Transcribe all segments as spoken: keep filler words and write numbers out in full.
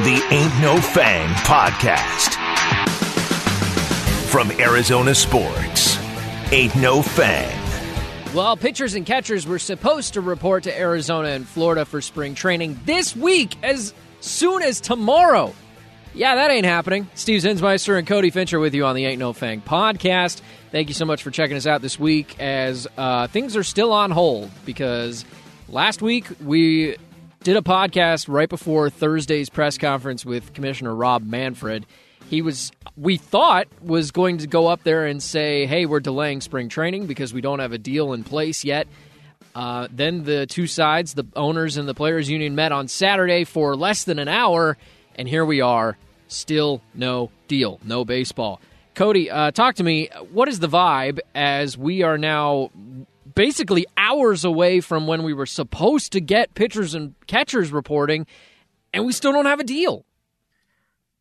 The Ain't No Fang Podcast. From Arizona Sports, Ain't No Fang. Well, pitchers and catchers were supposed to report to Arizona and Florida for spring training this week, as soon as tomorrow. Yeah, that ain't happening. Steve Zinsmeister and Cody Fincher with you on the Ain't No Fang Podcast. Thank you so much for checking us out this week, as uh, things are still on hold, because last week we did a podcast right before Thursday's press conference with Commissioner Rob Manfred. He was, we thought, was going to go up there and say, hey, we're delaying spring training because we don't have a deal in place yet. Uh, then the two sides, the owners and the players union, met on Saturday for less than an hour. And here we are, still no deal, no baseball. Cody, uh, talk to me. What is the vibe as we are now basically hours away from when we were supposed to get pitchers and catchers reporting, and we still don't have a deal?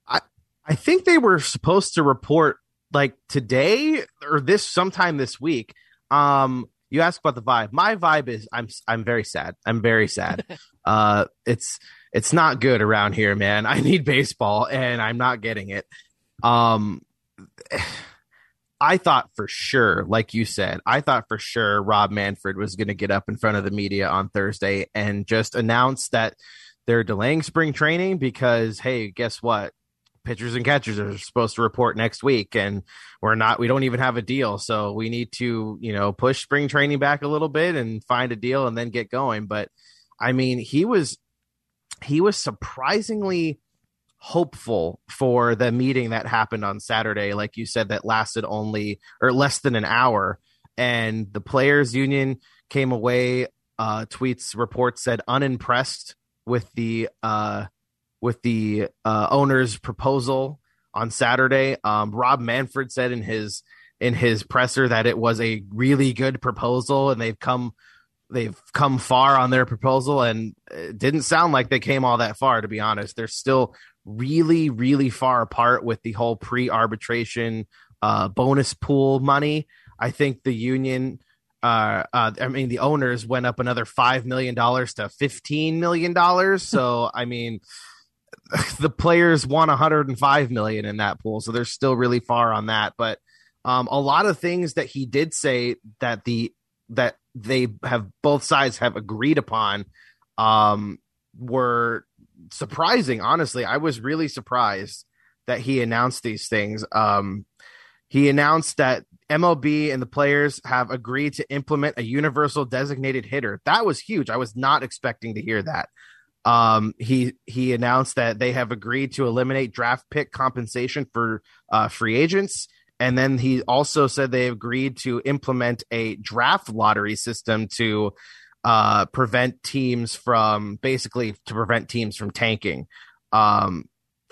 I I think they were supposed to report like today or this sometime this week. Um, you ask about the vibe. My vibe is I'm I'm very sad. I'm very sad. uh, it's. It's not good around here, man. I need baseball, and I'm not getting it. Um, I thought for sure, like you said, I thought for sure Rob Manfred was going to get up in front of the media on Thursday and just announce that they're delaying spring training because, hey, guess what? Pitchers and catchers are supposed to report next week, and we're not, we don't even have a deal. So we need to, you know, push spring training back a little bit and find a deal and then get going. But, I mean, he was... He was surprisingly hopeful for the meeting that happened on Saturday, like you said, that lasted only or less than an hour. And the players union came away. Uh, tweets reports said unimpressed with the uh, with the uh, owner's proposal on Saturday. Um, Rob Manfred said in his in his presser that it was a really good proposal, and they've come. They've come far on their proposal, and it didn't sound like they came all that far, to be honest. They're still really, really far apart with the whole pre-arbitration uh, bonus pool money. I think the union, uh, uh, I mean, the owners went up another five million dollars to fifteen million dollars. So, I mean, the players won one hundred five million dollars in that pool, so they're still really far on that. But um, a lot of things that he did say that the that they have both sides have agreed upon um, were surprising. Honestly, I was really surprised that he announced these things. Um, he announced that M L B and the players have agreed to implement a universal designated hitter. That was huge. I was not expecting to hear that. Um, he, he announced that they have agreed to eliminate draft pick compensation for uh, free agents. And then he also said they agreed to implement a draft lottery system to uh, prevent teams from basically to prevent teams from tanking. Um,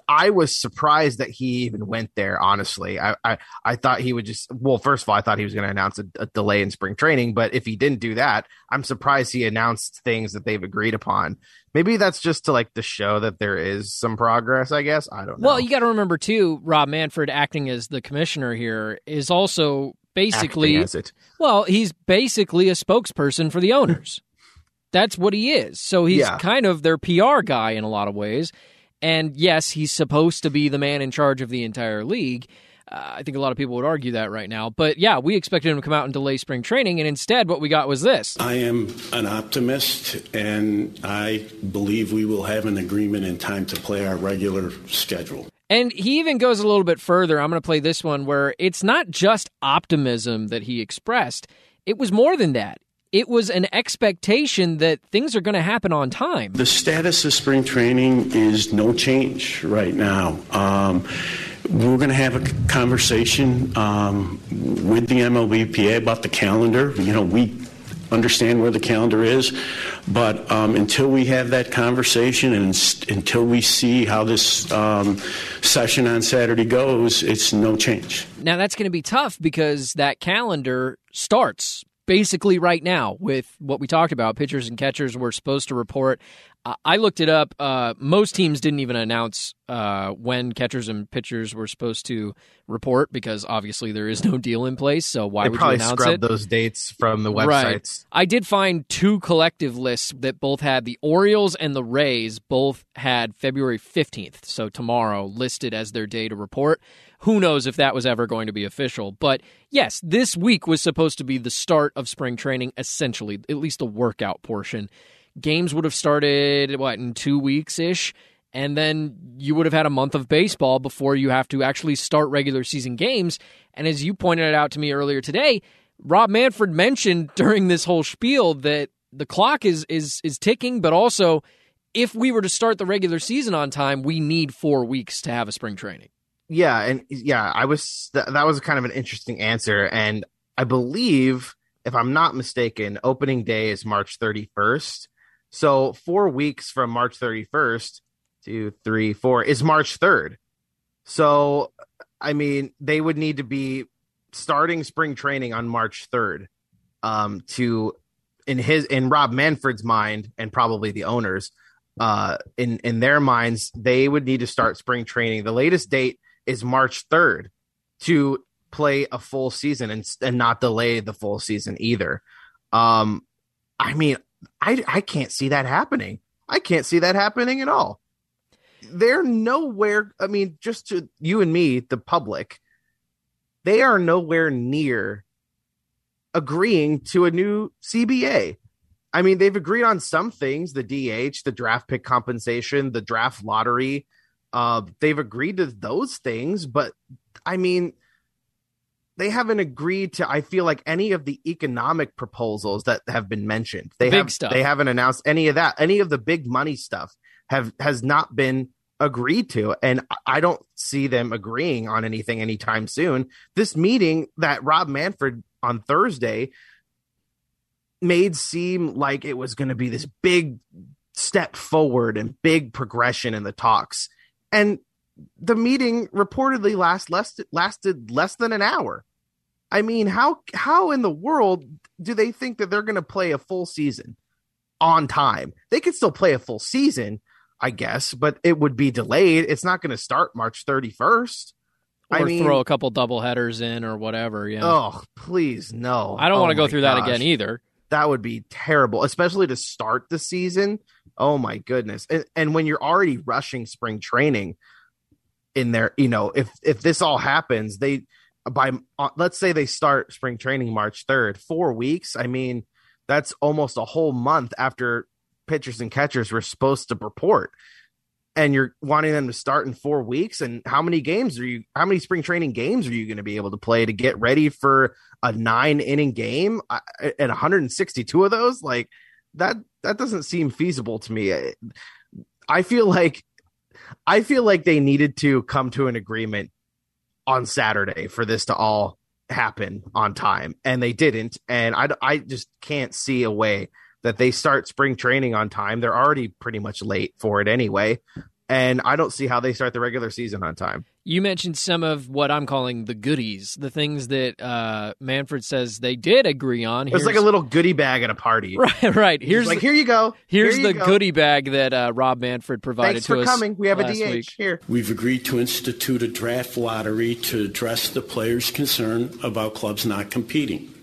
I was surprised that he even went there. Honestly, I, I, I thought he would just, well, first of all, I thought he was going to announce a, a delay in spring training, but if he didn't do that, I'm surprised he announced things that they've agreed upon. Maybe that's just to like to show that there is some progress, I guess. I don't know. Well, you got to remember too, Rob Manfred acting as the commissioner here is also basically, well, he's basically a spokesperson for the owners. That's what he is. So he's yeah. kind of their P R guy in a lot of ways. And yes, he's supposed to be the man in charge of the entire league. Uh, I think a lot of people would argue that right now. But yeah, we expected him to come out and delay spring training, and instead what we got was this. I am an optimist, and I believe we will have an agreement in time to play our regular schedule. And he even goes a little bit further. I'm going to play this one where it's not just optimism that he expressed. It was more than that. It was an expectation that things are going to happen on time. The status of spring training is no change right now. Um, we're going to have a conversation um, with the M L B P A about the calendar. You know, we understand where the calendar is, but um, until we have that conversation and st- until we see how this um, session on Saturday goes, it's no change. Now, that's going to be tough because that calendar starts basically right now with what we talked about. Pitchers and catchers were supposed to report I looked it up. Uh, most teams didn't even announce uh, when catchers and pitchers were supposed to report because obviously there is no deal in place. So why they would you announce it? They probably scrubbed those dates from the websites. Right. I did find two collective lists that both had the Orioles and the Rays both had February fifteenth, so tomorrow, listed as their day to report. Who knows if that was ever going to be official. But yes, this week was supposed to be the start of spring training, essentially, at least the workout portion. Games would have started, what, in two weeks-ish, and then you would have had a month of baseball before you have to actually start regular season games. And as you pointed it out to me earlier today, Rob Manfred mentioned during this whole spiel that the clock is is is ticking, but also if we were to start the regular season on time, we need four weeks to have a spring training. Yeah, and yeah, I was th- that was kind of an interesting answer, and I believe, if I'm not mistaken, opening day is March thirty-first. So four weeks from March thirty-first, two, three, four, is March third. So, I mean, they would need to be starting spring training on March third um, to, in his, in Rob Manfred's mind, and probably the owners, uh, in, in their minds, they would need to start spring training. The latest date is March third to play a full season and, and not delay the full season either. Um, I mean, I, I can't see that happening. I can't see that happening at all. They're nowhere. I mean, just to you and me, the public, they are nowhere near agreeing to a new C B A. I mean, they've agreed on some things, the D H, the draft pick compensation, the draft lottery. Uh, they've agreed to those things, but I mean, they haven't agreed to, I feel like, any of the economic proposals that have been mentioned. They big have, stuff. They haven't announced any of that. Any of the big money stuff have has not been agreed to, and I don't see them agreeing on anything anytime soon. This meeting that Rob Manfred on Thursday made seem like it was going to be this big step forward and big progression in the talks, and the meeting reportedly last less, lasted less than an hour. I mean, how how in the world do they think that they're going to play a full season on time? They could still play a full season, I guess, but it would be delayed. It's not going to start March thirty-first. Or I mean, throw a couple double headers in or whatever. Yeah. Oh, please, no. I don't oh want to go through gosh. that again either. That would be terrible, especially to start the season. Oh, my goodness. And, and when you're already rushing spring training in there, you know, if if this all happens, they by uh, let's say they start spring training March third, four weeks. I mean, that's almost a whole month after pitchers and catchers were supposed to report, and you're wanting them to start in four weeks. And how many games are you? How many spring training games are you going to be able to play to get ready for a nine inning game uh, and one hundred sixty-two of those? Like that, that doesn't seem feasible to me. I, I feel like. I feel like they needed to come to an agreement on Saturday for this to all happen on time, and they didn't. And I, I just can't see a way that they start spring training on time. They're already pretty much late for it anyway, and I don't see how they start the regular season on time. You mentioned some of what I'm calling the goodies, the things that uh, Manfred says they did agree on. Here's, it's like a little goodie bag at a party. Right, right. Here's the, like, here you go. Here's here you the go. goodie bag that uh, Rob Manfred provided Thanks to us. Thanks for coming. We have a D H week. Here. We've agreed to institute a draft lottery to address the players' concern about clubs not competing.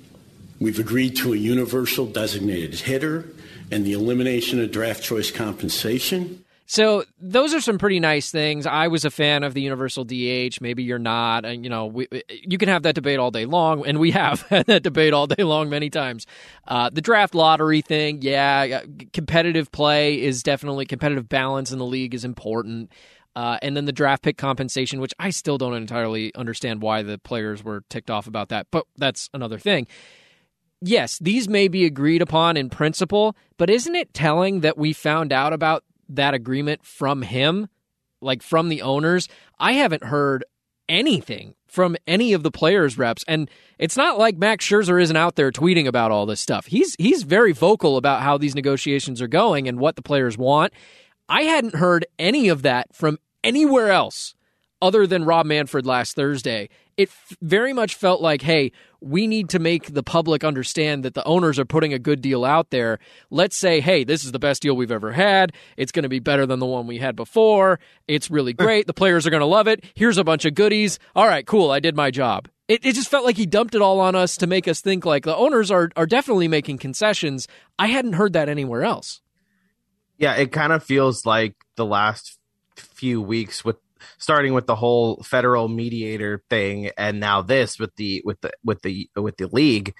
We've agreed to a universal designated hitter and the elimination of draft choice compensation. So those are some pretty nice things. I was a fan of the universal D H. Maybe you're not. And, you know, we, you can have that debate all day long, and we have had that debate all day long many times. Uh, the draft lottery thing, yeah, competitive play is definitely competitive balance in the league is important. Uh, and then the draft pick compensation, which I still don't entirely understand why the players were ticked off about that, but that's another thing. Yes, these may be agreed upon in principle, but isn't it telling that we found out about that agreement from him, like from the owners? I haven't heard anything from any of the players' reps, and it's not like Max Scherzer isn't out there tweeting about all this stuff. He's he's very vocal about how these negotiations are going and what the players want. I hadn't heard any of that from anywhere else other than Rob Manfred last Thursday, it very much felt like, hey, we need to make the public understand that the owners are putting a good deal out there. Let's say, hey, this is the best deal we've ever had. It's going to be better than the one we had before. It's really great. The players are going to love it. Here's a bunch of goodies. All right, cool. I did my job. It it just felt like he dumped it all on us to make us think like the owners are are definitely making concessions. I hadn't heard that anywhere else. Yeah, it kind of feels like the last few weeks with, starting with the whole federal mediator thing, and now this with the with the with the with the league,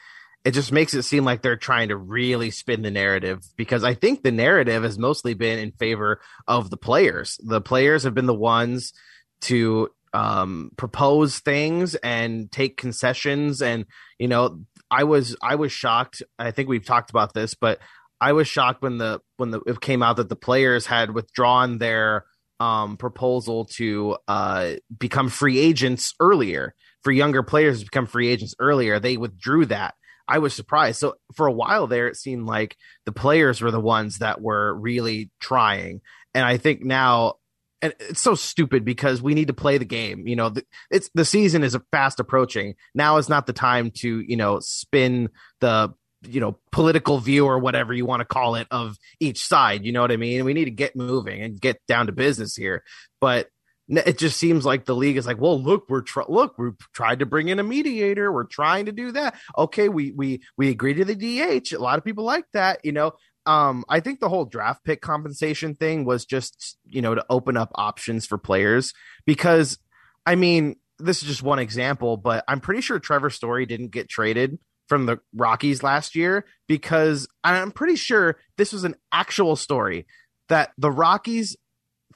it just makes it seem like they're trying to really spin the narrative, because I think the narrative has mostly been in favor of the players. The players have been the ones to um, propose things and take concessions, and you know, I was I was shocked. I think we've talked about this, but I was shocked when the when the it came out that the players had withdrawn their um proposal to uh become free agents earlier, for younger players to become free agents earlier. They withdrew that. I was surprised. So for a while there, it seemed like the players were the ones that were really trying, and I think now, and it's so stupid because we need to play the game. You know, the, it's the season is fast approaching. Now is not the time to, you know, spin the, you know, political view or whatever you want to call it of each side. You know what I mean? We need to get moving and get down to business here. But it just seems like the league is like, well, look, we're tr- look, we tried to bring in a mediator. We're trying to do that. Okay. We, we, we agreed to the D H. A lot of people like that, you know. Um, I think the whole draft pick compensation thing was just, you know, to open up options for players, because I mean, this is just one example, but I'm pretty sure Trevor Story didn't get traded from the Rockies last year, because I'm pretty sure this was an actual story that the Rockies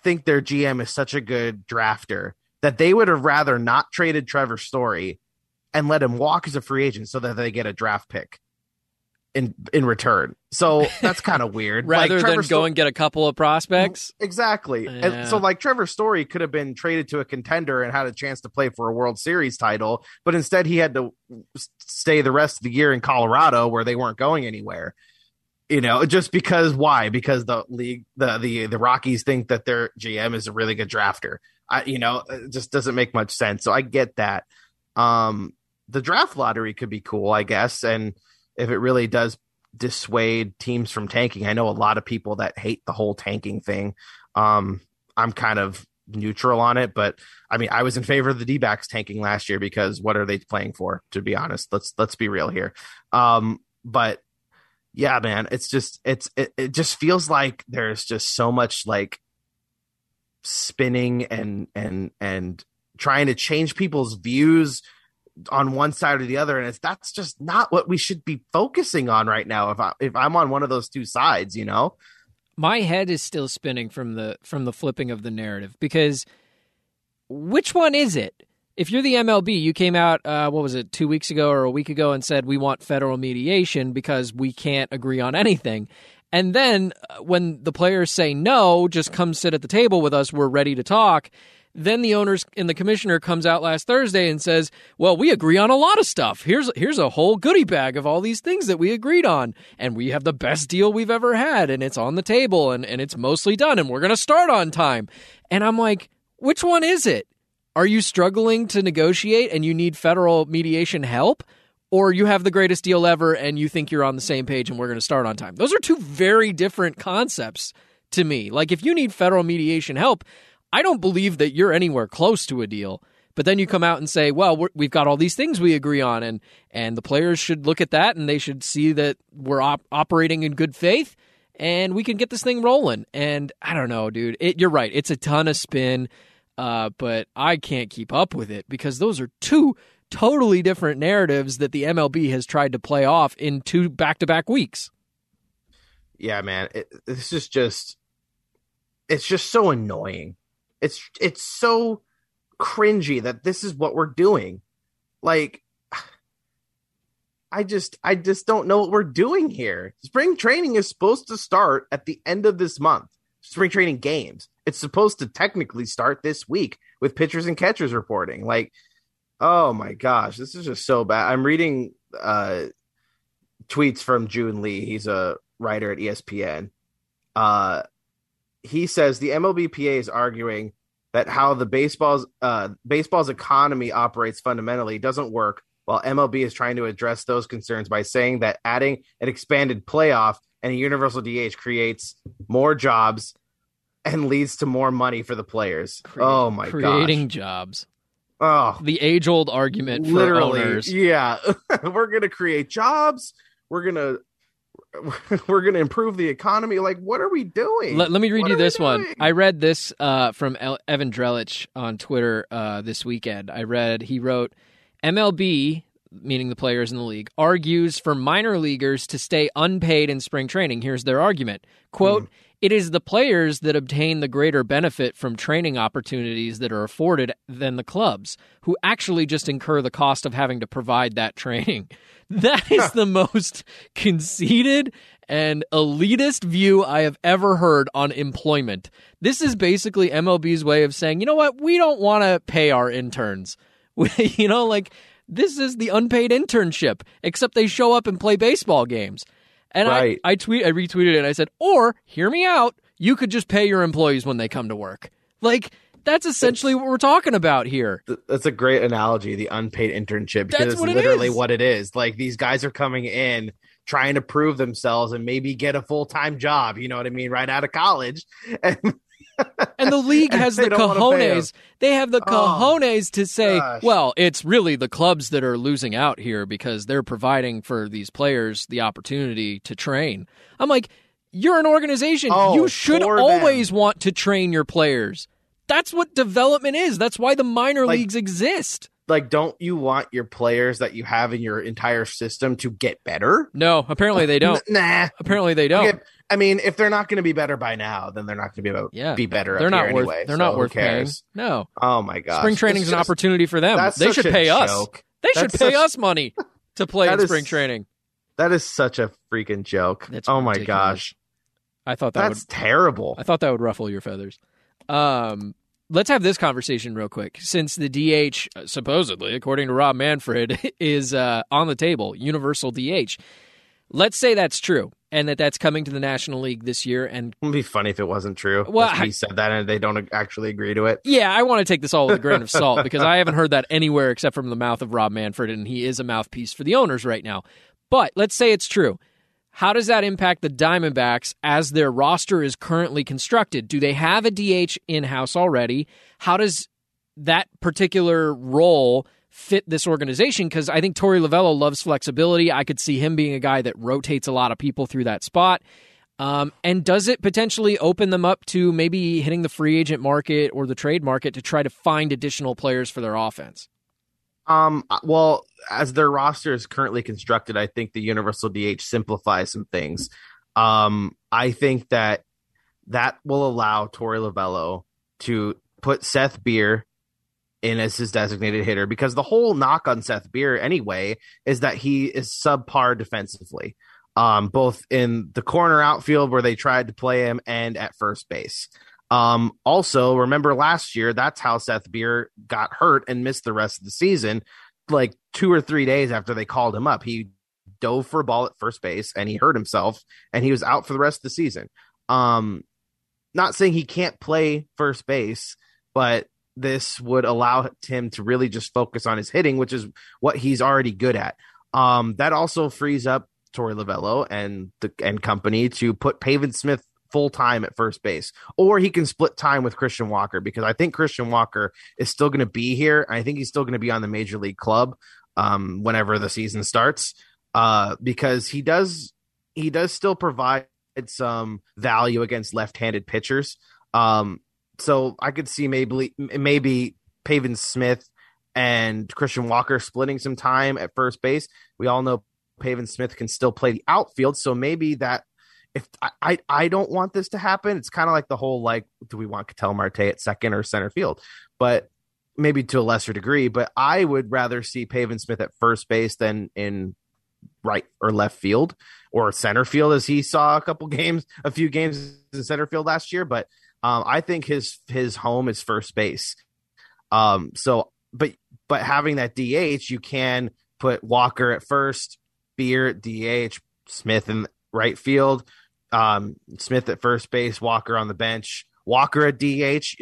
think their G M is such a good drafter that they would have rather not traded Trevor Story and let him walk as a free agent so that they get a draft pick in in return. So that's kind of weird. Rather like, than go Sto- and get a couple of prospects. Exactly. Yeah. And so like Trevor Story could have been traded to a contender and had a chance to play for a World Series title, but instead he had to stay the rest of the year in Colorado where they weren't going anywhere. You know, just because why? Because the league, the, the, the Rockies think that their G M is a really good drafter. I, you know, it just doesn't make much sense. So I get that. Um, the draft lottery could be cool, I guess. And if it really does dissuade teams from tanking, I know a lot of people that hate the whole tanking thing. Um, I'm kind of neutral on it, but I mean, I was in favor of the D-backs tanking last year because what are they playing for? To be honest, let's, let's be real here. Um, but yeah, man, it's just, it's, it, it just feels like there's just so much like spinning and, and, and trying to change people's views on one side or the other, and it's that's just not what we should be focusing on right now. If I if I'm on one of those two sides, you know, my head is still spinning from the from the flipping of the narrative, because which one is it? If you're the M L B, you came out uh, what was it two weeks ago or a week ago and said we want federal mediation because we can't agree on anything, and then when the players say no, just come sit at the table with us, we're ready to talk. Then the owners and the commissioner comes out last Thursday and says, well, we agree on a lot of stuff. Here's here's a whole goodie bag of all these things that we agreed on. And we have the best deal we've ever had. And it's on the table and, and it's mostly done. And we're going to start on time. And I'm like, which one is it? Are you struggling to negotiate and you need federal mediation help? Or you have the greatest deal ever and you think you're on the same page and we're going to start on time? Those are two very different concepts to me. Like if you need federal mediation help, I don't believe that you're anywhere close to a deal, but then you come out and say, well, we're, we've got all these things we agree on, and, and the players should look at that, and they should see that we're op- operating in good faith, and we can get this thing rolling. And I don't know, dude. It, you're right. It's a ton of spin, uh, but I can't keep up with it because those are two totally different narratives that the M L B has tried to play off in two back-to-back weeks. Yeah, man. It, this is just – it's just so annoying. It's it's so cringy that this is what we're doing. Like, I just I just don't know what we're doing here. Spring training is supposed to start at the end of this month. Spring training games. It's supposed to technically start this week with pitchers and catchers reporting. Like, oh my gosh, this is just so bad. I'm reading uh, tweets from June Lee. He's a writer at E S P N. Uh He says the M L B P A is arguing that how the baseball's uh, baseball's economy operates fundamentally doesn't work, while M L B is trying to address those concerns by saying that adding an expanded playoff and a universal D H creates more jobs and leads to more money for the players. Cre- oh, my God. Creating gosh. jobs. Oh, the age-old argument for literally, owners. Yeah. We're going to create jobs. We're going to we're going to improve the economy. Like, what are we doing? Let, let me read what you this one. I read this uh, from El- Evan Drellich on Twitter uh, this weekend. I read, he wrote, M L B, meaning the players in the league, argues for minor leaguers to stay unpaid in spring training. Here's their argument. Quote, mm. It is the players that obtain the greater benefit from training opportunities that are afforded than the clubs, who actually just incur the cost of having to provide that training. That is the most conceited and elitist view I have ever heard on employment. This is basically M L B's way of saying, you know what, we don't want to pay our interns. We, you know, like, this is the unpaid internship, except they show up and play baseball games. And right. I, I tweet, I retweeted it, and I said, or, hear me out, you could just pay your employees when they come to work. Like, that's essentially it's, what we're talking about here. That's a great analogy, the unpaid internship, because it's literally what it is. Like, these guys are coming in, trying to prove themselves and maybe get a full-time job, you know what I mean, right out of college. And, and the league has the cojones. They have the cojones oh, to say, gosh. well, it's really the clubs that are losing out here because they're providing for these players the opportunity to train. I'm like, you're an organization. Oh, you should always them. want to train your players. That's what development is. That's why the minor like, leagues exist. Like, don't you want your players that you have in your entire system to get better? No, apparently they don't. Nah. Apparently they don't. Okay. I mean, if they're not going to be better by now, then they're not going to be able to yeah. be better they're up not here worth, anyway. They're so not worth paying. No. Oh, my gosh. Spring training is an opportunity for them. They should pay us. They that's should pay such... us money to play in spring is, training. That is such a freaking joke. It's oh, ridiculous. my gosh. I thought that That's would, terrible. I thought that would ruffle your feathers. Um, let's have this conversation real quick. Since the D H, supposedly, according to Rob Manfred, is uh, on the table, universal D H, let's say that's true. And that that's coming to the National League this year. And it would be funny if it wasn't true. Well, he said that and they don't actually agree to it. Yeah, I want to take this all with a grain of salt because I haven't heard that anywhere except from the mouth of Rob Manfred, and he is a mouthpiece for the owners right now. But let's say it's true. How does that impact the Diamondbacks as their roster is currently constructed? Do they have a D H in-house already? How does that particular role fit this organization? Because I think Tory Lovullo loves flexibility. I could see him being a guy that rotates a lot of people through that spot. Um, and does it potentially open them up to maybe hitting the free agent market or the trade market to try to find additional players for their offense? Um, well, as their roster is currently constructed, I think the universal D H simplifies some things. Um, I think that that will allow Tory Lovullo to put Seth Beer in as his designated hitter, because the whole knock on Seth Beer anyway is that he is subpar defensively, um, both in the corner outfield where they tried to play him and at first base. Um, also, remember last year, that's how Seth Beer got hurt and missed the rest of the season, like two or three days after they called him up. He dove for a ball at first base and he hurt himself and he was out for the rest of the season. Um, not saying he can't play first base, but this would allow him to really just focus on his hitting, which is what he's already good at. Um, that also frees up Tory Lovullo and the and company to put Pavin Smith full time at first base, or he can split time with Christian Walker, because I think Christian Walker is still going to be here. I think he's still going to be on the major league club um, whenever the season starts, uh, because he does he does still provide some value against left-handed pitchers. Um, So I could see maybe maybe Pavin Smith and Christian Walker splitting some time at first base. We all know Pavin Smith can still play the outfield, so maybe that if I I, I don't want this to happen. It's kind of like the whole like, do we want Ketel Marte at second or center field? But maybe to a lesser degree. But I would rather see Pavin Smith at first base than in right or left field or center field, as he saw a couple games, a few games in center field last year, but. Um, I think his his home is first base. Um, so, but but having that D H, you can put Walker at first, Beer at D H, Smith in right field, um, Smith at first base, Walker on the bench, Walker at D H.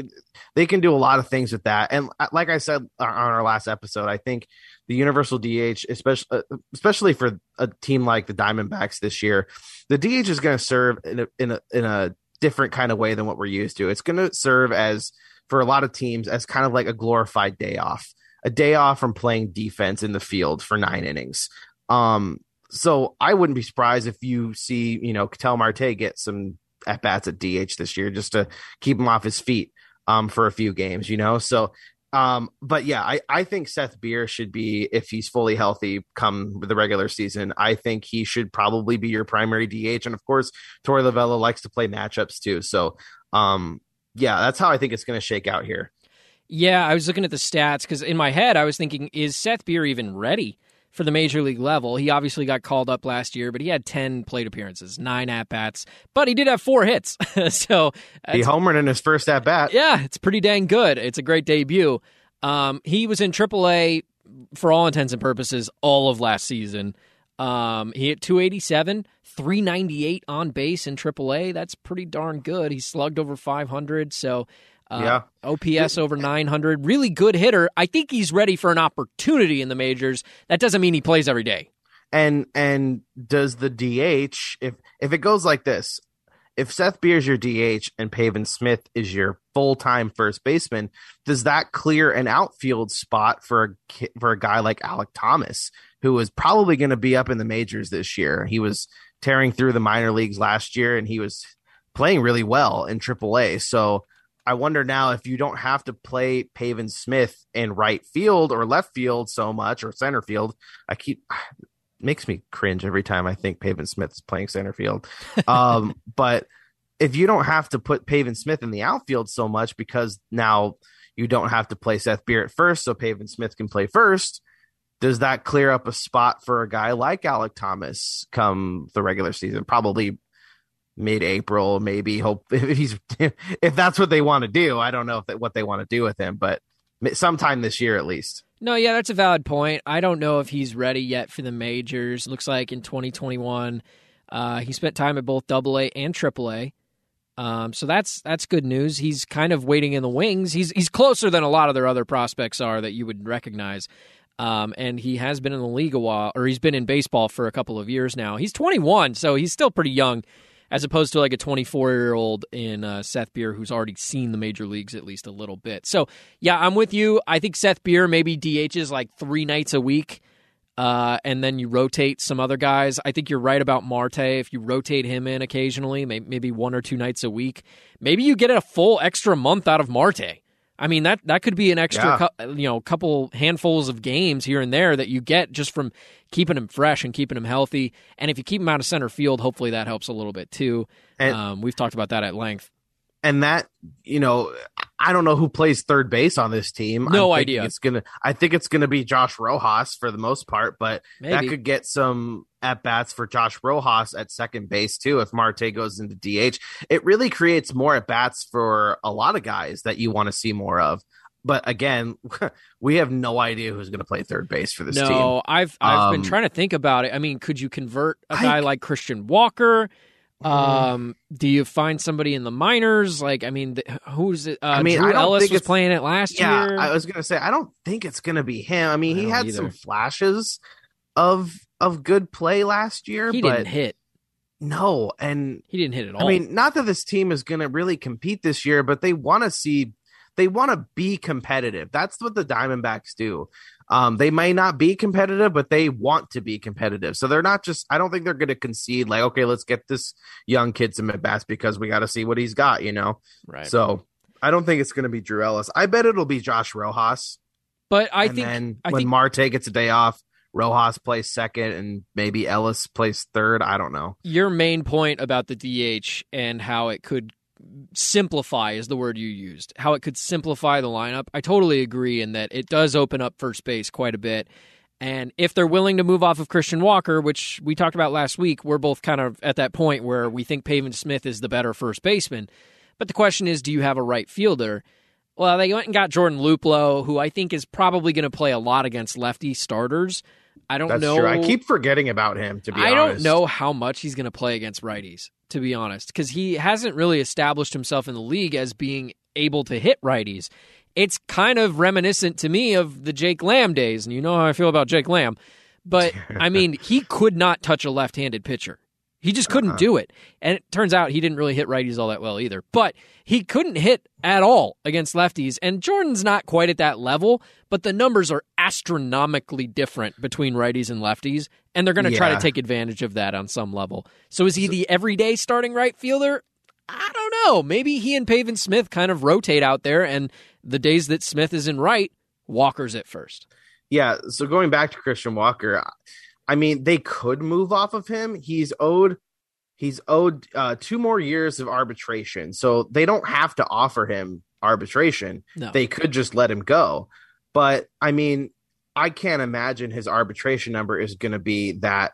They can do a lot of things with that. And like I said on our last episode, I think the universal D H, especially especially for a team like the Diamondbacks this year, the D H is going to serve in a, in a, in a different kind of way than what we're used to. It's going to serve as, for a lot of teams, as kind of like a glorified day off, a day off from playing defense in the field for nine innings. Um, so I wouldn't be surprised if you see, you know, Ketel Marte get some at bats at D H this year, just to keep him off his feet um, for a few games, you know? So, um, but yeah, I, I think Seth Beer should be, if he's fully healthy come the regular season, I think he should probably be your primary D H. And of course, Tory Lovullo likes to play matchups too. So um, yeah, that's how I think it's going to shake out here. Yeah. I was looking at the stats because in my head, I was thinking, is Seth Beer even ready for the major league level? He obviously got called up last year, but he had ten plate appearances, nine at-bats, but he did have four hits. so He homered in his first at-bat. Yeah, it's pretty dang good. It's a great debut. Um, he was in triple A for all intents and purposes all of last season. Um, he hit two eighty-seven, three ninety-eight on base in triple A. That's pretty darn good. He slugged over five hundred, so... Uh, yeah. O P S over nine hundred. Really good hitter. I think he's ready for an opportunity in the majors. That doesn't mean he plays every day. And and does the D H, if if it goes like this, if Seth Beer is your D H and Pavin Smith is your full-time first baseman, does that clear an outfield spot for a, for a guy like Alec Thomas, who is probably going to be up in the majors this year? He was tearing through the minor leagues last year, and he was playing really well in triple A, so... I wonder now if you don't have to play Pavin Smith in right field or left field so much, or center field. I keep it makes me cringe every time I think Pavin Smith is playing center field. Um, but if you don't have to put Pavin Smith in the outfield so much, because now you don't have to play Seth Beer at first, so Pavin Smith can play first. Does that clear up a spot for a guy like Alec Thomas come the regular season? Probably. Mid-April, maybe. Hope if he's if that's what they want to do. I don't know if that, what they want to do with him, but sometime this year at least. No, yeah, that's a valid point. I don't know if he's ready yet for the majors. Looks like in twenty twenty-one, uh, he spent time at both double A and triple A. Um, so that's that's good news. He's kind of waiting in the wings. He's he's closer than a lot of their other prospects are that you would recognize. Um, and he has been in the league a while, or he's been in baseball for a couple of years now. He's twenty-one, so he's still pretty young. As opposed to like a twenty-four-year-old in uh, Seth Beer who's already seen the major leagues at least a little bit. So, yeah, I'm with you. I think Seth Beer maybe D Hs like three nights a week, uh, and then you rotate some other guys. I think you're right about Marte. If you rotate him in occasionally, maybe one or two nights a week, maybe you get a full extra month out of Marte. I mean, that, that could be an extra, yeah. you know, couple handfuls of games here and there that you get just from keeping him fresh and keeping him healthy. And if you keep him out of center field, hopefully that helps a little bit too. And, um, we've talked about that at length. And that, you know, I don't know who plays third base on this team. No I'm idea. It's gonna. I think it's going to be Josh Rojas for the most part, but Maybe. that could get some at-bats for Josh Rojas at second base too if Marte goes into D H. It really creates more at-bats for a lot of guys that you want to see more of. But again, we have no idea who's going to play third base for this no, team. No, I've, I've um, been trying to think about it. I mean, could you convert a guy I, like Christian Walker? Um, do you find somebody in the minors? Like, I mean, th- who's it? Uh, I mean, Drew I don't Ellis think was playing it last yeah, year. I was going to say, I don't think it's going to be him. I mean, I he had either. some flashes of, of good play last year, he but didn't hit. No. And he didn't hit at all. I mean, not that this team is going to really compete this year, but they want to see, they want to be competitive. That's what the Diamondbacks do. Um, they may not be competitive, but they want to be competitive. So they're not just, I don't think they're going to concede like, okay, let's get this young kid some at-bats because we got to see what he's got, you know? Right. So I don't think it's going to be Drew Ellis. I bet it'll be Josh Rojas. But I and think then I when think, Marte gets a day off, Rojas plays second and maybe Ellis plays third. I don't know. Your main point about the D H and how it could simplify is the word you used, how it could simplify the lineup. I totally agree in that it does open up first base quite a bit. And if they're willing to move off of Christian Walker, which we talked about last week, we're both kind of at that point where we think Pavin Smith is the better first baseman. But the question is, do you have a right fielder? Well, they went and got Jordan Luplow, who I think is probably going to play a lot against lefty starters. I don't That's know. True. I keep forgetting about him, to be I honest. I don't know how much he's going to play against righties, to be honest, because he hasn't really established himself in the league as being able to hit righties. It's kind of reminiscent to me of the Jake Lamb days, and you know how I feel about Jake Lamb. But, I mean, he could not touch a left-handed pitcher. He just couldn't uh-huh. do it. And it turns out he didn't really hit righties all that well either. But he couldn't hit at all against lefties. And Jordan's not quite at that level, but the numbers are astronomically different between righties and lefties. And they're going to yeah. try to take advantage of that on some level. So is he the everyday starting right fielder? I don't know. Maybe he and Pavin Smith kind of rotate out there. And the days that Smith is in right, Walker's at first. Yeah, so going back to Christian Walker, I mean, they could move off of him. He's owed he's owed uh, two more years of arbitration, so they don't have to offer him arbitration. No. They could just let him go. But, I mean, I can't imagine his arbitration number is going to be that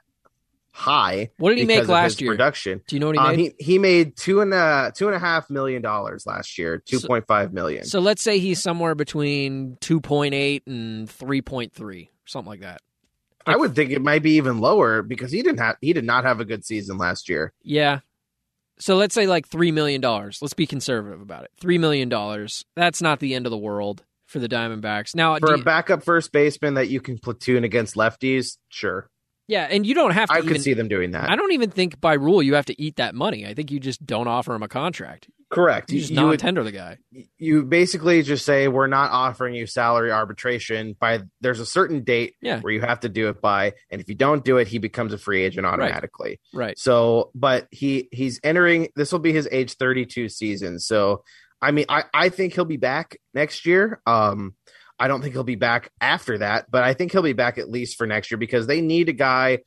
high. What did he make last year? Production. Do you know what he um, made? He, he made two and a two and a half million dollars last year, two point so, five million. So let's say he's somewhere between two point eight and three point three, something like that. Like, I would think it might be even lower because he didn't have he did not have a good season last year. Yeah. So let's say like three million dollars. Let's be conservative about it. Three million dollars. That's not the end of the world for the Diamondbacks. Now for a you, backup first baseman that you can platoon against lefties, sure. Yeah, and you don't have to I even, could see them doing that. I don't even think by rule you have to eat that money. I think you just don't offer him a contract. Correct. You just non-tender the guy. You basically just say, we're not offering you salary arbitration. By There's a certain date yeah. where you have to do it by, and if you don't do it, he becomes a free agent automatically. Right. right. So, but he he's entering, this will be his age thirty-two season. So, I mean, I, I think he'll be back next year. Um I don't think he'll be back after that, but I think he'll be back at least for next year because they need a guy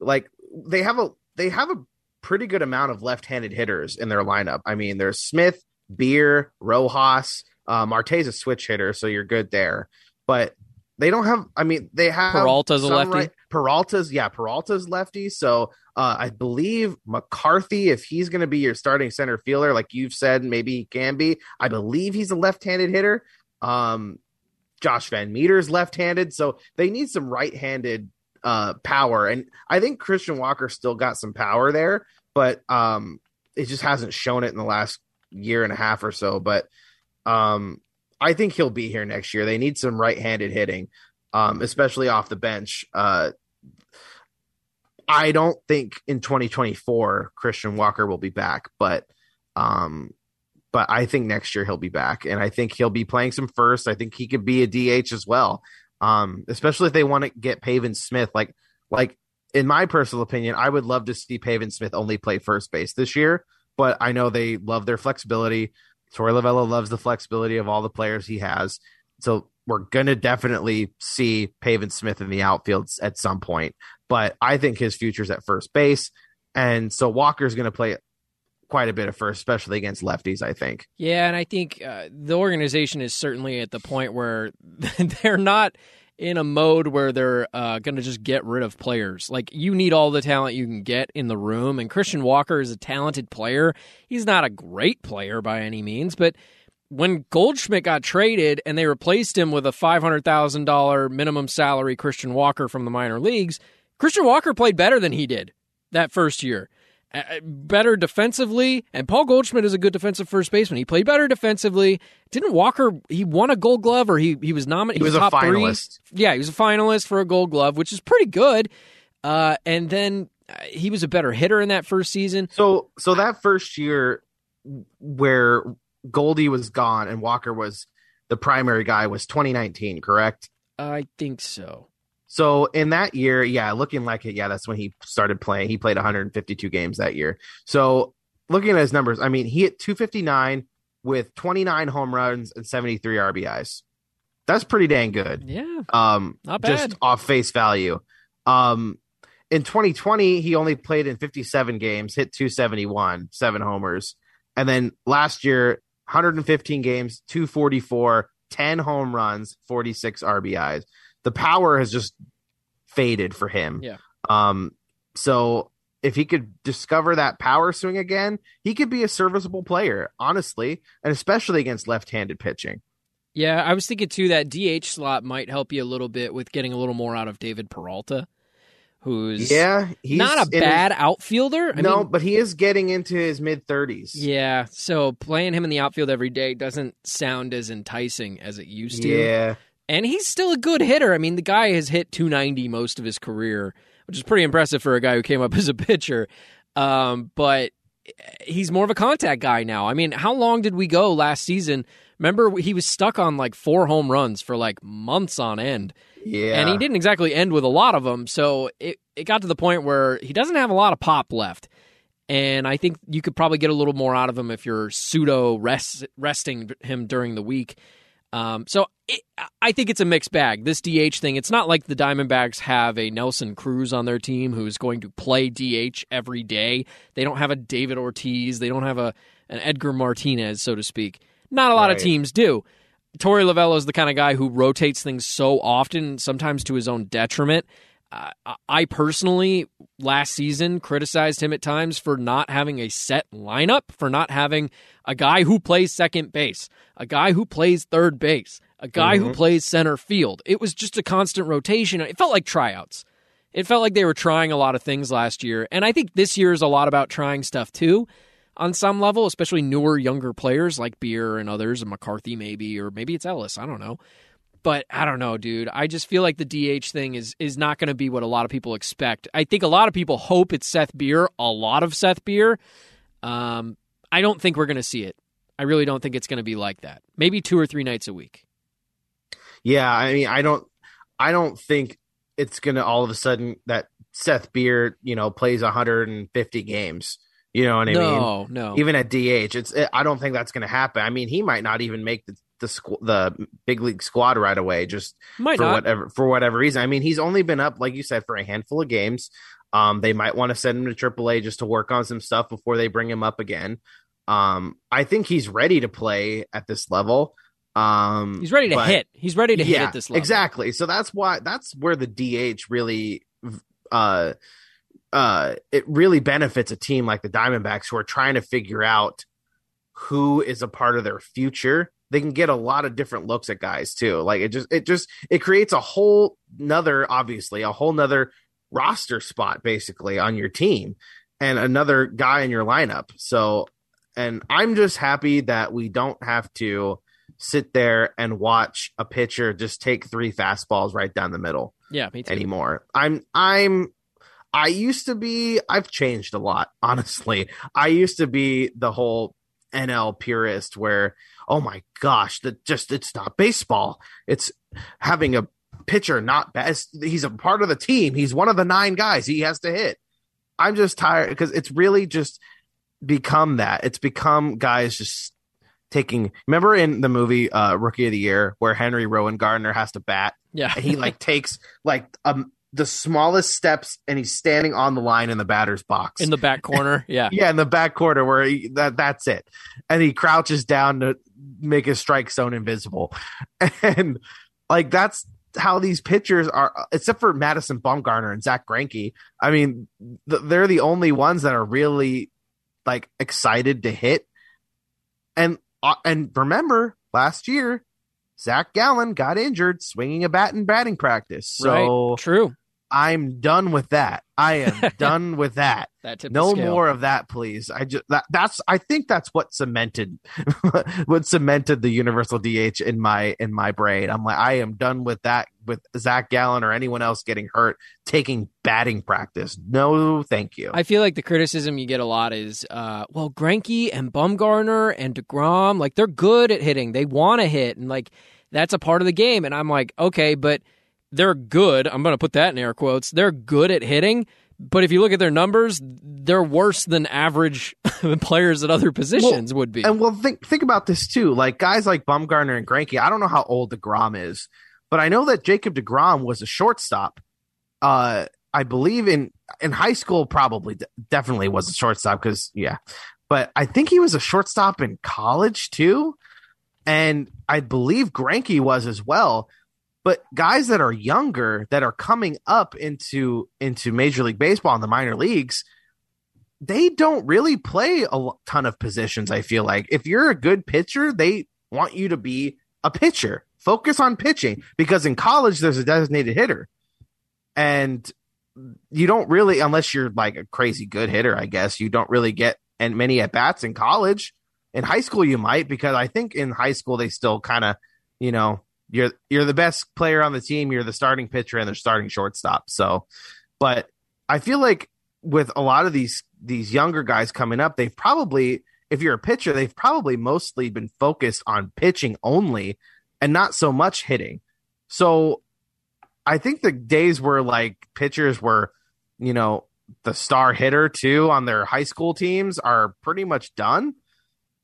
like they have a they have a pretty good amount of left-handed hitters in their lineup. I mean, there's Smith, Beer, Rojas, uh, Marte's a switch hitter, so you're good there. But they don't have. I mean, they have Peralta's a lefty. Right, Peralta's yeah, Peralta's lefty. So uh, I believe McCarthy, if he's going to be your starting center fielder, like you've said, maybe he can be. I believe he's a left-handed hitter. Um, Josh Van Meter's left-handed, so they need some right-handed uh, power. And I think Christian Walker still got some power there, but um, it just hasn't shown it in the last year and a half or so. But um, I think he'll be here next year. They need some right-handed hitting, um, especially off the bench. Uh, I don't think in twenty twenty-four Christian Walker will be back, but um, – but I think next year he'll be back, and I think he'll be playing some first. I think he could be a D H as well, um, especially if they want to get Pavin Smith. Like, like in my personal opinion, I would love to see Pavin Smith only play first base this year, but I know they love their flexibility. Tory Lovullo loves the flexibility of all the players he has, so we're going to definitely see Pavin Smith in the outfield at some point, but I think his future's at first base, and so Walker's going to play it quite a bit of first, especially against lefties, I think. Yeah, and I think uh, the organization is certainly at the point where they're not in a mode where they're uh, going to just get rid of players. Like, you need all the talent you can get in the room, and Christian Walker is a talented player. He's not a great player by any means, but when Goldschmidt got traded and they replaced him with a five hundred thousand dollars minimum salary Christian Walker from the minor leagues, Christian Walker played better than he did that first year. Better defensively, and Paul Goldschmidt is a good defensive first baseman. He played better defensively. Didn't Walker, he won a gold glove, or he, he was nominated. He was a finalist. Three. Yeah, he was a finalist for a gold glove, which is pretty good. Uh, and then uh, he was a better hitter in that first season. So, so that first year where Goldie was gone and Walker was the primary guy was twenty nineteen, correct? I think so. So in that year, yeah, looking like it, yeah, that's when he started playing. He played one hundred fifty-two games that year. So looking at his numbers, I mean, he hit two fifty-nine with twenty-nine home runs and seventy-three R B Is. That's pretty dang good. Yeah, um, not bad. Just off face value. Um, in twenty twenty, he only played in fifty-seven games, hit two seventy-one, seven homers. And then last year, one hundred fifteen games, two forty-four, ten home runs, forty-six R B Is. The power has just faded for him. Yeah. Um, so if he could discover that power swing again, he could be a serviceable player, honestly, and especially against left-handed pitching. Yeah, I was thinking, too, that D H slot might help you a little bit with getting a little more out of David Peralta, who's yeah, he's not a bad outfielder. I no, mean, but he is getting into his mid-thirties. Yeah, so playing him in the outfield every day doesn't sound as enticing as it used to. Yeah. And he's still a good hitter. I mean, the guy has hit two ninety most of his career, which is pretty impressive for a guy who came up as a pitcher. Um, but he's more of a contact guy now. I mean, how long did we go last season? Remember, he was stuck on like four home runs for like months on end. Yeah. And he didn't exactly end with a lot of them. So it, it got to the point where he doesn't have a lot of pop left. And I think you could probably get a little more out of him if you're pseudo rest, resting him during the week. Um, so it, I think it's a mixed bag. This D H thing, it's not like the Diamondbacks have a Nelson Cruz on their team who's going to play D H every day. They don't have a David Ortiz. They don't have a an Edgar Martinez, so to speak. Not a lot right. of teams do. Tory Lovullo is the kind of guy who rotates things so often, sometimes to his own detriment. Uh, I personally, last season, criticized him at times for not having a set lineup, for not having a guy who plays second base, a guy who plays third base, a guy mm-hmm. who plays center field. It was just a constant rotation. It felt like tryouts. It felt like they were trying a lot of things last year. And I think this year is a lot about trying stuff, too, on some level, especially newer, younger players like Beer and others, and McCarthy maybe, or maybe it's Ellis. I don't know. But I don't know, dude. I just feel like the D H thing is is not going to be what a lot of people expect. I think a lot of people hope it's Seth Beer, a lot of Seth Beer. Um, I don't think we're going to see it. I really don't think it's going to be like that. Maybe two or three nights a week. Yeah, I mean, I don't, I don't think it's going to all of a sudden that Seth Beer, you know, plays one hundred fifty games. You know what I no, mean? No, no. Even at D H, it's. I don't think that's going to happen. I mean, he might not even make the. The, squ- the big league squad right away, just might for not. whatever for whatever reason. I mean, he's only been up, like you said, for a handful of games. Um, they might want to send him to triple A just to work on some stuff before they bring him up again. Um, I think he's ready to play at this level. Um, he's ready to but, hit. He's ready to yeah, hit at this level. Exactly. So that's why that's where the D H really, uh, uh, it really benefits a team like the Diamondbacks who are trying to figure out who is a part of their future. They can get a lot of different looks at guys too. Like it just, it just, it creates a whole nother, obviously a whole nother roster spot basically on your team and another guy in your lineup. So, and I'm just happy that we don't have to sit there and watch a pitcher just take three fastballs right down the middle. Yeah, me too. Anymore. I'm, I'm, I used to be, I've changed a lot. Honestly, I used to be the whole N L purist where, oh my gosh, that just, it's not baseball. It's having a pitcher not best. He's a part of the team. He's one of the nine guys he has to hit. I'm just tired because it's really just become that. It's become guys just taking, remember in the movie uh, Rookie of the Year where Henry Rowan Gardner has to bat? Yeah. And he like takes like um the smallest steps and he's standing on the line in the batter's box in the back corner. Yeah. Yeah. In the back corner where he, that that's it. And he crouches down to make his strike zone invisible. And like, that's how these pitchers are, except for Madison Bumgarner and Zach Greinke. I mean, th- they're the only ones that are really like excited to hit. And, uh, and remember last year, Zach Gallen got injured swinging a bat in batting practice. So right. True. I'm done with that. I am done with that. that no more of that, please. I just that, that's. I think that's what cemented, what cemented the universal D H in my in my brain. I'm like, I am done with that. With Zach Gallen or anyone else getting hurt, taking batting practice. No, thank you. I feel like the criticism you get a lot is, uh, well, Greinke and Bumgarner and DeGrom, like they're good at hitting. They want to hit, and like that's a part of the game. And I'm like, okay, but. They're good. I'm going to put that in air quotes. They're good at hitting, but if you look at their numbers, they're worse than average players at other positions well, would be. And well, think think about this too. Like guys like Bumgarner and Greinke. I don't know how old DeGrom is, but I know that Jacob DeGrom was a shortstop. Uh, I believe in in high school, probably de- definitely was a shortstop because yeah, but I think he was a shortstop in college too, and I believe Greinke was as well. But guys that are younger, that are coming up into into Major League Baseball and the minor leagues, they don't really play a ton of positions, I feel like. If you're a good pitcher, they want you to be a pitcher. Focus on pitching, because in college there's a designated hitter, and you don't really, unless you're like a crazy good hitter, I guess, you don't really get and many at bats in college. In high school, you might, because I think in high school they still kind of, you know, you're you're the best player on the team, you're the starting pitcher, and they're starting shortstop. So, but I feel like with a lot of these these younger guys coming up, they've probably, if you're a pitcher, they've probably mostly been focused on pitching only and not so much hitting. So I think the days where like pitchers were, you know, the star hitter too on their high school teams are pretty much done,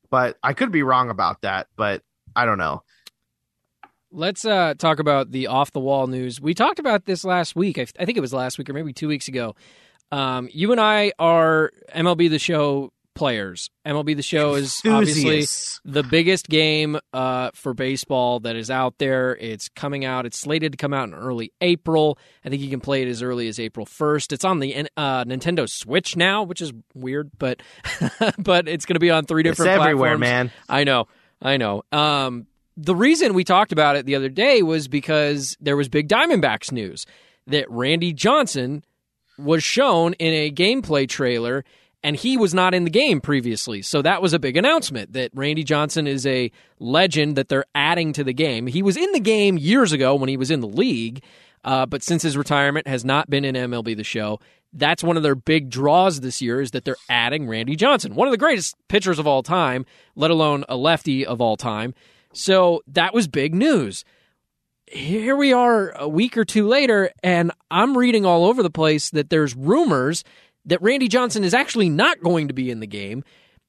but I could be wrong about that, but I don't know. Let's uh, talk about the off the wall news. We talked about this last week. I, I think it was last week or maybe two weeks ago. Um, you and I are M L B The Show players. M L B The Show is obviously the biggest game uh, for baseball that is out there. It's coming out. It's slated to come out in early April. I think you can play it as early as April first. It's on the uh, Nintendo Switch now, which is weird, but but it's going to be on three different platforms. It's everywhere, man. I know. I know. Um, the reason we talked about it the other day was because there was big Diamondbacks news that Randy Johnson was shown in a gameplay trailer, and he was not in the game previously. So that was a big announcement that Randy Johnson is a legend that they're adding to the game. He was in the game years ago when he was in the league, uh, but since his retirement has not been in M L B The Show. That's one of their big draws this year, is that they're adding Randy Johnson, one of the greatest pitchers of all time, let alone a lefty of all time. So that was big news. Here we are a week or two later, and I'm reading all over the place that there's rumors that Randy Johnson is actually not going to be in the game.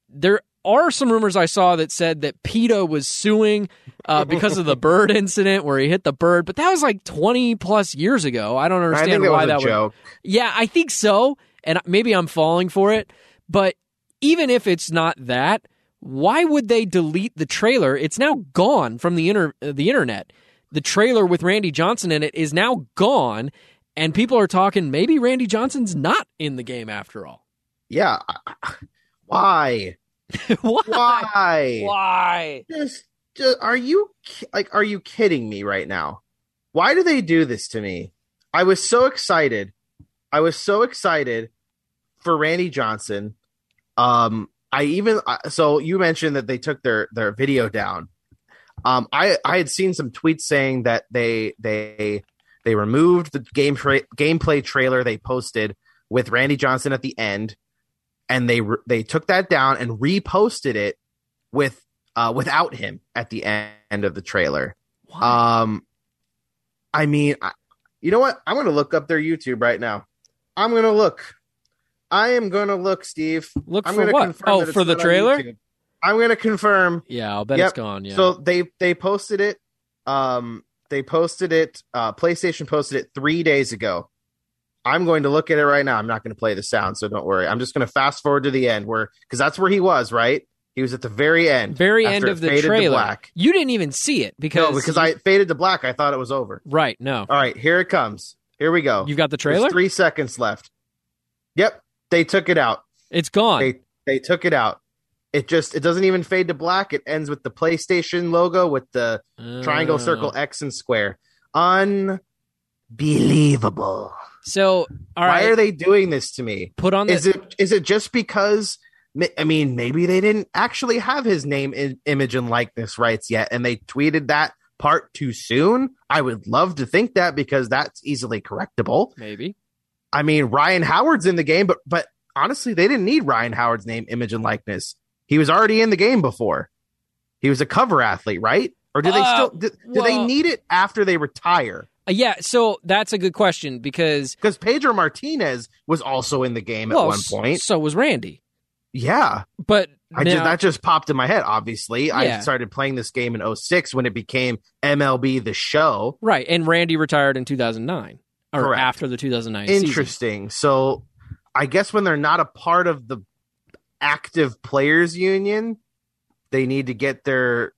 There are some rumors I saw that said that PETA was suing uh, because of the bird incident where he hit the bird, but that was like twenty plus years ago. I don't understand I think why it was that was a joke. Would... Yeah, I think so, and maybe I'm falling for it, but even if it's not that, why would they delete the trailer? It's now gone from the inter- the internet. The trailer with Randy Johnson in it is now gone. And people are talking, maybe Randy Johnson's not in the game after all. Yeah. Why? Why? Why? Why? Just, just, are you like, are you kidding me right now? Why do they do this to me? I was so excited. I was so excited for Randy Johnson. Um, I even, so you mentioned that they took their, their video down. Um, I, I had seen some tweets saying that they, they, They removed the game tra- gameplay trailer they posted with Randy Johnson at the end, and they re- they took that down and reposted it with uh, without him at the end of the trailer. What? Um, I mean, I, you know what? I'm going to look up their YouTube right now. I'm going to look. I am going to look, Steve. Look I'm for gonna what? Confirm oh, for the trailer? I'm going to confirm. Yeah, I'll bet yep. It's gone. Yeah. So they they posted it. Um. They posted it, uh, PlayStation posted it three days ago. I'm going to look at it right now. I'm not going to play the sound, so don't worry. I'm just going to fast forward to the end, where because that's where he was, right? He was at the very end. Very end of the trailer. Black. You didn't even see it. because No, because you... I faded to black. I thought it was over. Right, no. All right, here it comes. Here we go. You've got the trailer? There's three seconds left. Yep, they took it out. It's gone. They, they took it out. It just, it doesn't even fade to black. It ends with the PlayStation logo with the uh, triangle, circle, X, and square. Unbelievable. So, all right. Why are they doing this to me? Put on the- is it is it just because, I mean, maybe they didn't actually have his name, in, image, and likeness rights yet, and they tweeted that part too soon? I would love to think that, because that's easily correctable. Maybe. I mean, Ryan Howard's in the game, but but honestly, they didn't need Ryan Howard's name, image, and likeness. He was already in the game before. He was a cover athlete, right? Or do they uh, still do, do well, they need it after they retire? Uh, yeah, so that's a good question, because because Pedro Martinez was also in the game well, at one point. So was Randy. Yeah, but I now, just, that just popped in my head. Obviously, yeah. I started playing this game in oh six when it became M L B The Show. Right, and Randy retired in two thousand nine, or correct. After the two thousand nine. Interesting. Season. So I guess when they're not a part of the active players union, they need to get their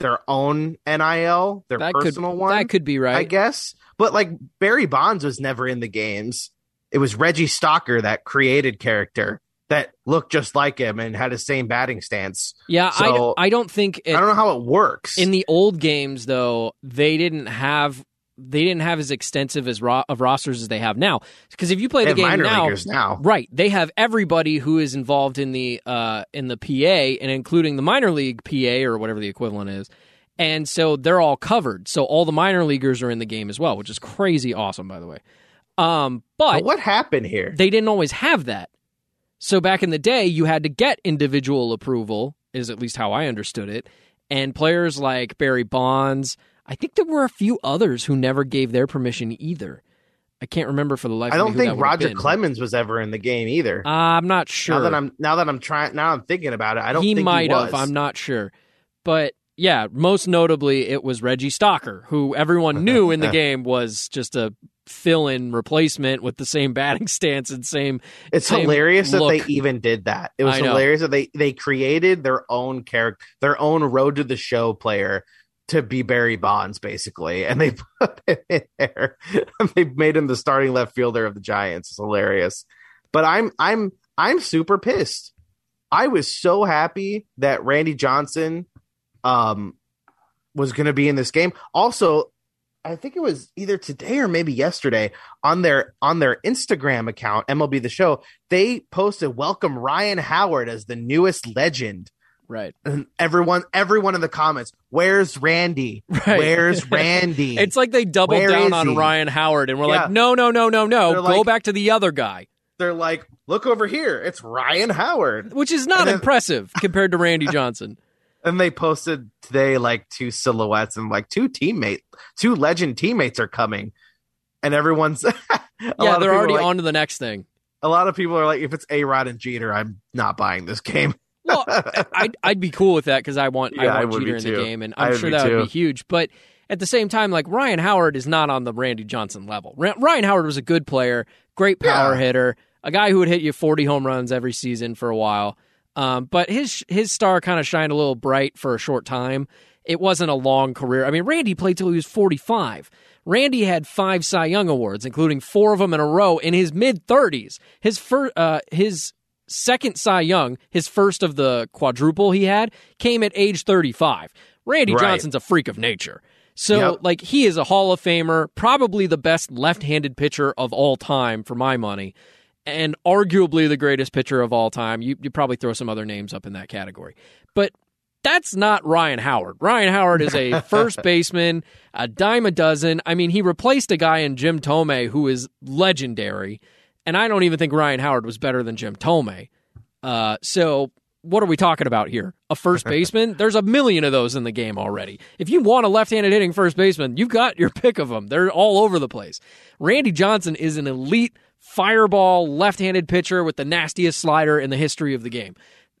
their own N I L, their that personal could, one. That could be right, I guess. But like Barry Bonds was never in the games. It was Reggie Stocker that created character that looked just like him and had the same batting stance. Yeah, so, I, I don't think it, I don't know how it works. In the old games, though, they didn't have they didn't have as extensive as ro- of rosters as they have now. Because if you play they the have game now, now, right, they have everybody who is involved in the uh, in the P A and including the minor league P A or whatever the equivalent is, and so they're all covered. So all the minor leaguers are in the game as well, which is crazy awesome, by the way. Um, but, but what happened here? They didn't always have that. So back in the day, you had to get individual approval, is at least how I understood it. And players like Barry Bonds, I think there were a few others who never gave their permission either. I can't remember for the life of me who that would have been. I don't think Roger Clemens was ever in the game either. Uh, I'm not sure. Now that I'm now that I'm trying now I'm thinking about it, I don't think he was. He might have, I'm not sure. But yeah, most notably it was Reggie Stocker, who everyone knew in the game was just a fill-in replacement with the same batting stance and same it's same hilarious look. That they even did that. It was hilarious that they they created their own character, their own Road to the Show player to be Barry Bonds, basically, and they put him in there. They made him the starting left fielder of the Giants. It's hilarious. But I'm I'm I'm super pissed. I was so happy that Randy Johnson um was going to be in this game. Also, I think it was either today or maybe yesterday on their on their Instagram account, M L B The Show, they posted welcome Ryan Howard as the newest legend. Right. And everyone, everyone in the comments, where's Randy? Right. Where's Randy? It's like they doubled down on he? Ryan Howard and we're yeah. like, no, no, no, no, no. They're go like, back to the other guy. They're like, look over here. It's Ryan Howard. Which is not then, impressive compared to Randy Johnson. And they posted today like two silhouettes and like two teammates, two legend teammates are coming, and everyone's a yeah, lot they're of already like, on to the next thing. A lot of people are like, if it's A-Rod and Jeter, I'm not buying this game. Well, I'd I'd be cool with that because I want yeah, I want I Jeter in too. The game, and I'm sure that too. Would be huge. But at the same time, like Ryan Howard is not on the Randy Johnson level. Ra- Ryan Howard was a good player, great power yeah. hitter, a guy who would hit you forty home runs every season for a while. Um, but his his star kind of shined a little bright for a short time. It wasn't a long career. I mean, Randy played till he was forty-five. Randy had five Cy Young Awards, including four of them in a row in his mid-thirties. His fir- uh, his second Cy Young, his first of the quadruple he had, came at age thirty-five. Randy right. Johnson's a freak of nature. So, yep. like, he is a Hall of Famer, probably the best left-handed pitcher of all time, for my money. And arguably the greatest pitcher of all time. You you probably throw some other names up in that category. But that's not Ryan Howard. Ryan Howard is a first baseman, a dime a dozen. I mean, he replaced a guy in Jim Thome who is legendary. And I don't even think Ryan Howard was better than Jim Thome. Uh, so what are we talking about here? A first baseman? There's a million of those in the game already. If you want a left-handed hitting first baseman, you've got your pick of them. They're all over the place. Randy Johnson is an elite fireball left-handed pitcher with the nastiest slider in the history of the game.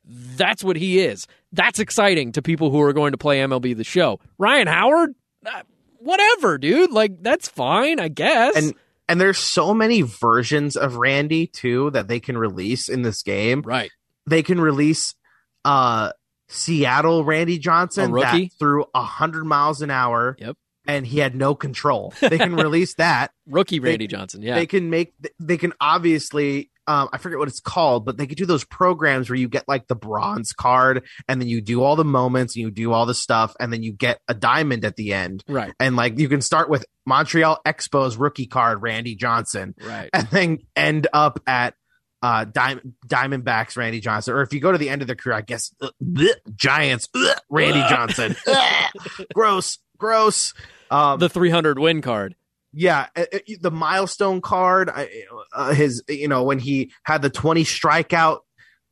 That's what he is. That's exciting to people who are going to play M L B The Show. Ryan Howard? Uh, whatever, dude. Like, that's fine, I guess. And and there's so many versions of Randy, too, that they can release in this game. Right. They can release uh, Seattle Randy Johnson that threw one hundred miles an hour. Yep. And he had no control. They can release that rookie Randy they, Johnson. Yeah, they can make. They can obviously. Um, I forget what it's called, but they could do those programs where you get like the bronze card, and then you do all the moments, and you do all the stuff, and then you get a diamond at the end. Right. And like you can start with Montreal Expos rookie card Randy Johnson. Right. And then end up at uh, Diamond Diamondbacks Randy Johnson, or if you go to the end of their career, I guess uh, bleh, Giants bleh, Randy Johnson. Bleh, gross. Gross. Um, the three hundred win card. Yeah. It, it, the milestone card, I, uh, his, you know, when he had the twenty strikeout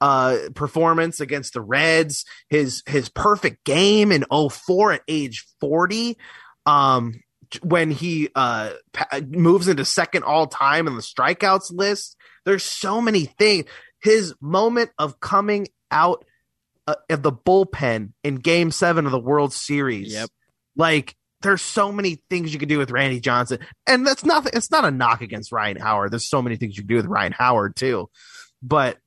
uh, performance against the Reds, his, his perfect game in oh four at age forty. Um, when he uh, moves into second all time in the strikeouts list, there's so many things. His moment of coming out uh, of the bullpen in game seven of the World Series. Yep. Like, there's so many things you can do with Randy Johnson. And that's nothing. It's not a knock against Ryan Howard. There's so many things you can do with Ryan Howard, too. But,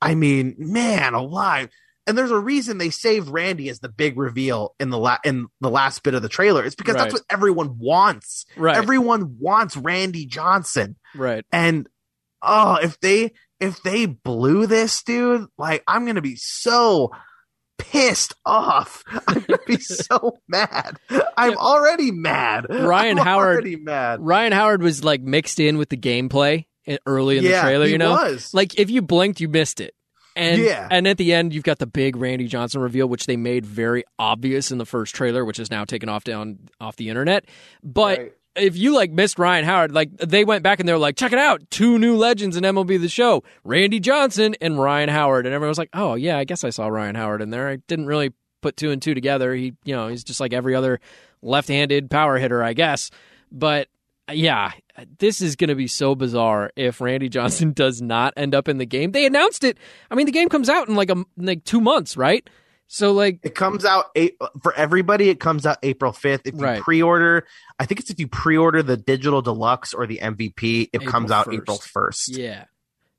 I mean, man, alive. And there's a reason they saved Randy as the big reveal in the la- in the last bit of the trailer. It's because right. that's what everyone wants. Right. Everyone wants Randy Johnson. Right. And, oh, if they... if they blew this, dude, like, I'm going to be so pissed off. I'm going to be so mad. I'm yeah. already mad. Ryan I'm Howard. Already mad. Ryan Howard was, like, mixed in with the gameplay early in yeah, the trailer, you know? Was. Like, if you blinked, you missed it. And yeah. and at the end, you've got the big Randy Johnson reveal, which they made very obvious in the first trailer, which is now taken off down off the internet. But right. if you like missed Ryan Howard, like they went back and they were like, check it out, two new legends in M L B The Show, Randy Johnson and Ryan Howard, and everyone was like, oh yeah, I guess I saw Ryan Howard in there. I didn't really put two and two together. He, you know, he's just like every other left-handed power hitter, I guess. But yeah, this is going to be so bizarre if Randy Johnson does not end up in the game. They announced it. I mean, the game comes out in like a, like two months, right? So like it comes out eight, for everybody. It comes out April fifth. If you right. pre-order, I think it's if you pre-order the digital deluxe or the M V P, it April comes out first. April first. Yeah.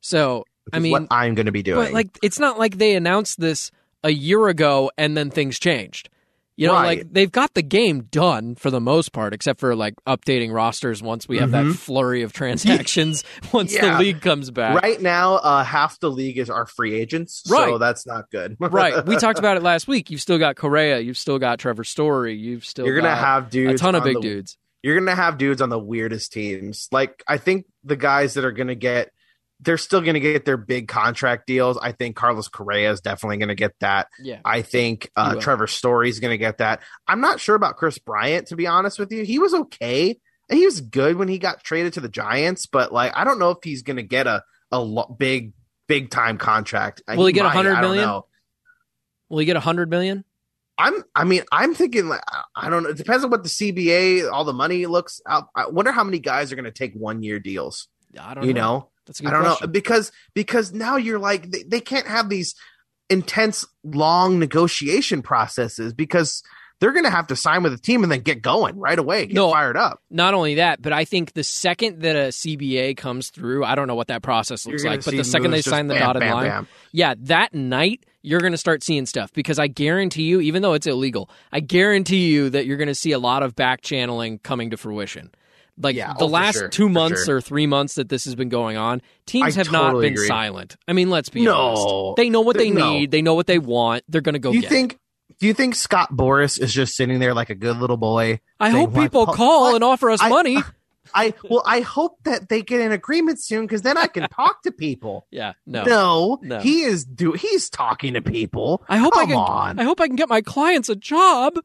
So I mean, what I'm going to be doing. But like, it's not like they announced this a year ago and then things changed. You know, right. like, they've got the game done for the most part, except for, like, updating rosters once we have mm-hmm. that flurry of transactions once yeah. the league comes back. Right now, uh, half the league is our free agents, right. so that's not good. right. We talked about it last week. You've still got Correa. You've still got Trevor Story. You've still You're gonna got have dudes a ton of big the, dudes. You're going to have dudes on the weirdest teams. Like, I think the guys that are going to get – they're still going to get their big contract deals. I think Carlos Correa is definitely going to get that. Yeah. I think uh, Trevor Story is going to get that. I'm not sure about Chris Bryant, to be honest with you. He was okay. He was good when he got traded to the Giants, but like I don't know if he's going to get a a lo- big big time contract. Will he, he get one hundred million? Will he get one hundred million? I'm. I mean, I'm thinking. Like, I don't know. It depends on what the C B A, all the money looks. I, I wonder how many guys are going to take one year deals. I don't. You know. know? That's a good I don't question. know because because now you're like they, they can't have these intense long negotiation processes because they're going to have to sign with a team and then get going right away, get no, fired up. Not only that, but I think the second that a C B A comes through, I don't know what that process looks like, but the second they sign the bam, dotted bam, line, bam. yeah, that night you're going to start seeing stuff because I guarantee you, even though it's illegal, I guarantee you that you're going to see a lot of back channeling coming to fruition. Like yeah, the oh, last sure, two months sure. or three months that this has been going on, teams I have totally not been agree. silent. I mean, let's be no, honest. They know what they, they need. No. They know what they want. They're going to go do you get think, it. Do you think Scott Boris is just sitting there like a good little boy? I saying, hope people well, call I, and offer us I, money. I, I Well, I hope that they get an agreement soon because then I can talk to people. Yeah. No. No. no. He is do, He's talking to people. I hope Come I can, on. I hope I can get my clients a job.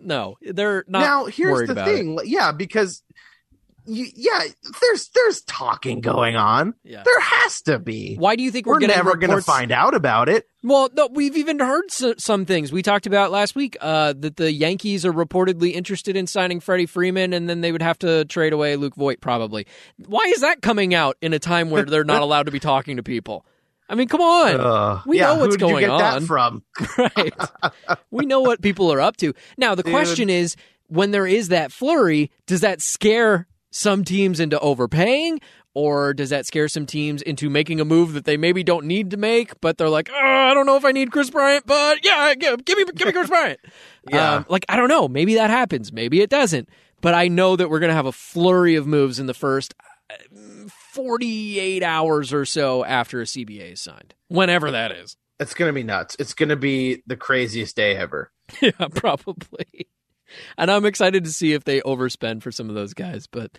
No, they're not Now, here's the thing. It. Yeah, because... You, yeah, there's there's talking going on. Yeah. There has to be. Why do you think we're, we're never going to find out about it? Well, no, we've even heard so, some things we talked about last week uh, that the Yankees are reportedly interested in signing Freddie Freeman, and then they would have to trade away Luke Voit probably. Why is that coming out in a time where they're not allowed to be talking to people? I mean, come on. Uh, we yeah, know what's going on. Who did you get that from? Right. We know what people are up to. Now, the Dude. question is, when there is that flurry, does that scare some teams into overpaying, or does that scare some teams into making a move that they maybe don't need to make, but they're like, oh, I don't know if I need Chris Bryant, but yeah, give, give me give me Chris Bryant. yeah. Um, like, I don't know. Maybe that happens. Maybe it doesn't. But I know that we're going to have a flurry of moves in the first forty-eight hours or so after a C B A is signed, whenever that is. It's going to be nuts. It's going to be the craziest day ever. yeah, probably. And I'm excited to see if they overspend for some of those guys. But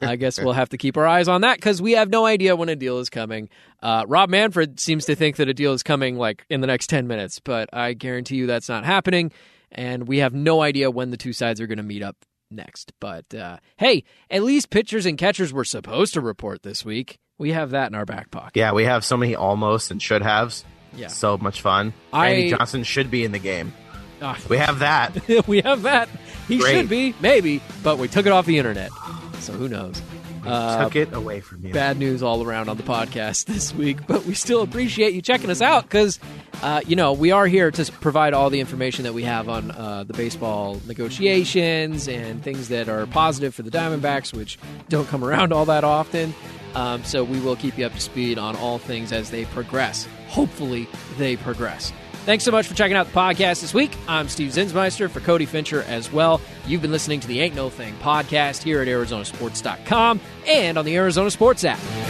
I guess we'll have to keep our eyes on that because we have no idea when a deal is coming. Uh, Rob Manfred seems to think that a deal is coming like in the next ten minutes, but I guarantee you that's not happening. And we have no idea when the two sides are going to meet up next. But uh, hey, at least pitchers and catchers were supposed to report this week. We have that in our back pocket. Yeah, we have so many almost and should haves. Yeah. So much fun. I... Randy Johnson should be in the game. We have that. we have that. He Great. should be, maybe, but we took it off the internet. So who knows? We uh, took it away from you. Bad news all around on the podcast this week, but we still appreciate you checking us out because, uh, you know, we are here to provide all the information that we have on uh, the baseball negotiations and things that are positive for the Diamondbacks, which don't come around all that often. Um, so we will keep you up to speed on all things as they progress. Hopefully they progress. Thanks so much for checking out the podcast this week. I'm Steve Zinsmeister for Cody Fincher as well. You've been listening to the Ain't No Thing podcast here at Arizona Sports dot com and on the Arizona Sports app.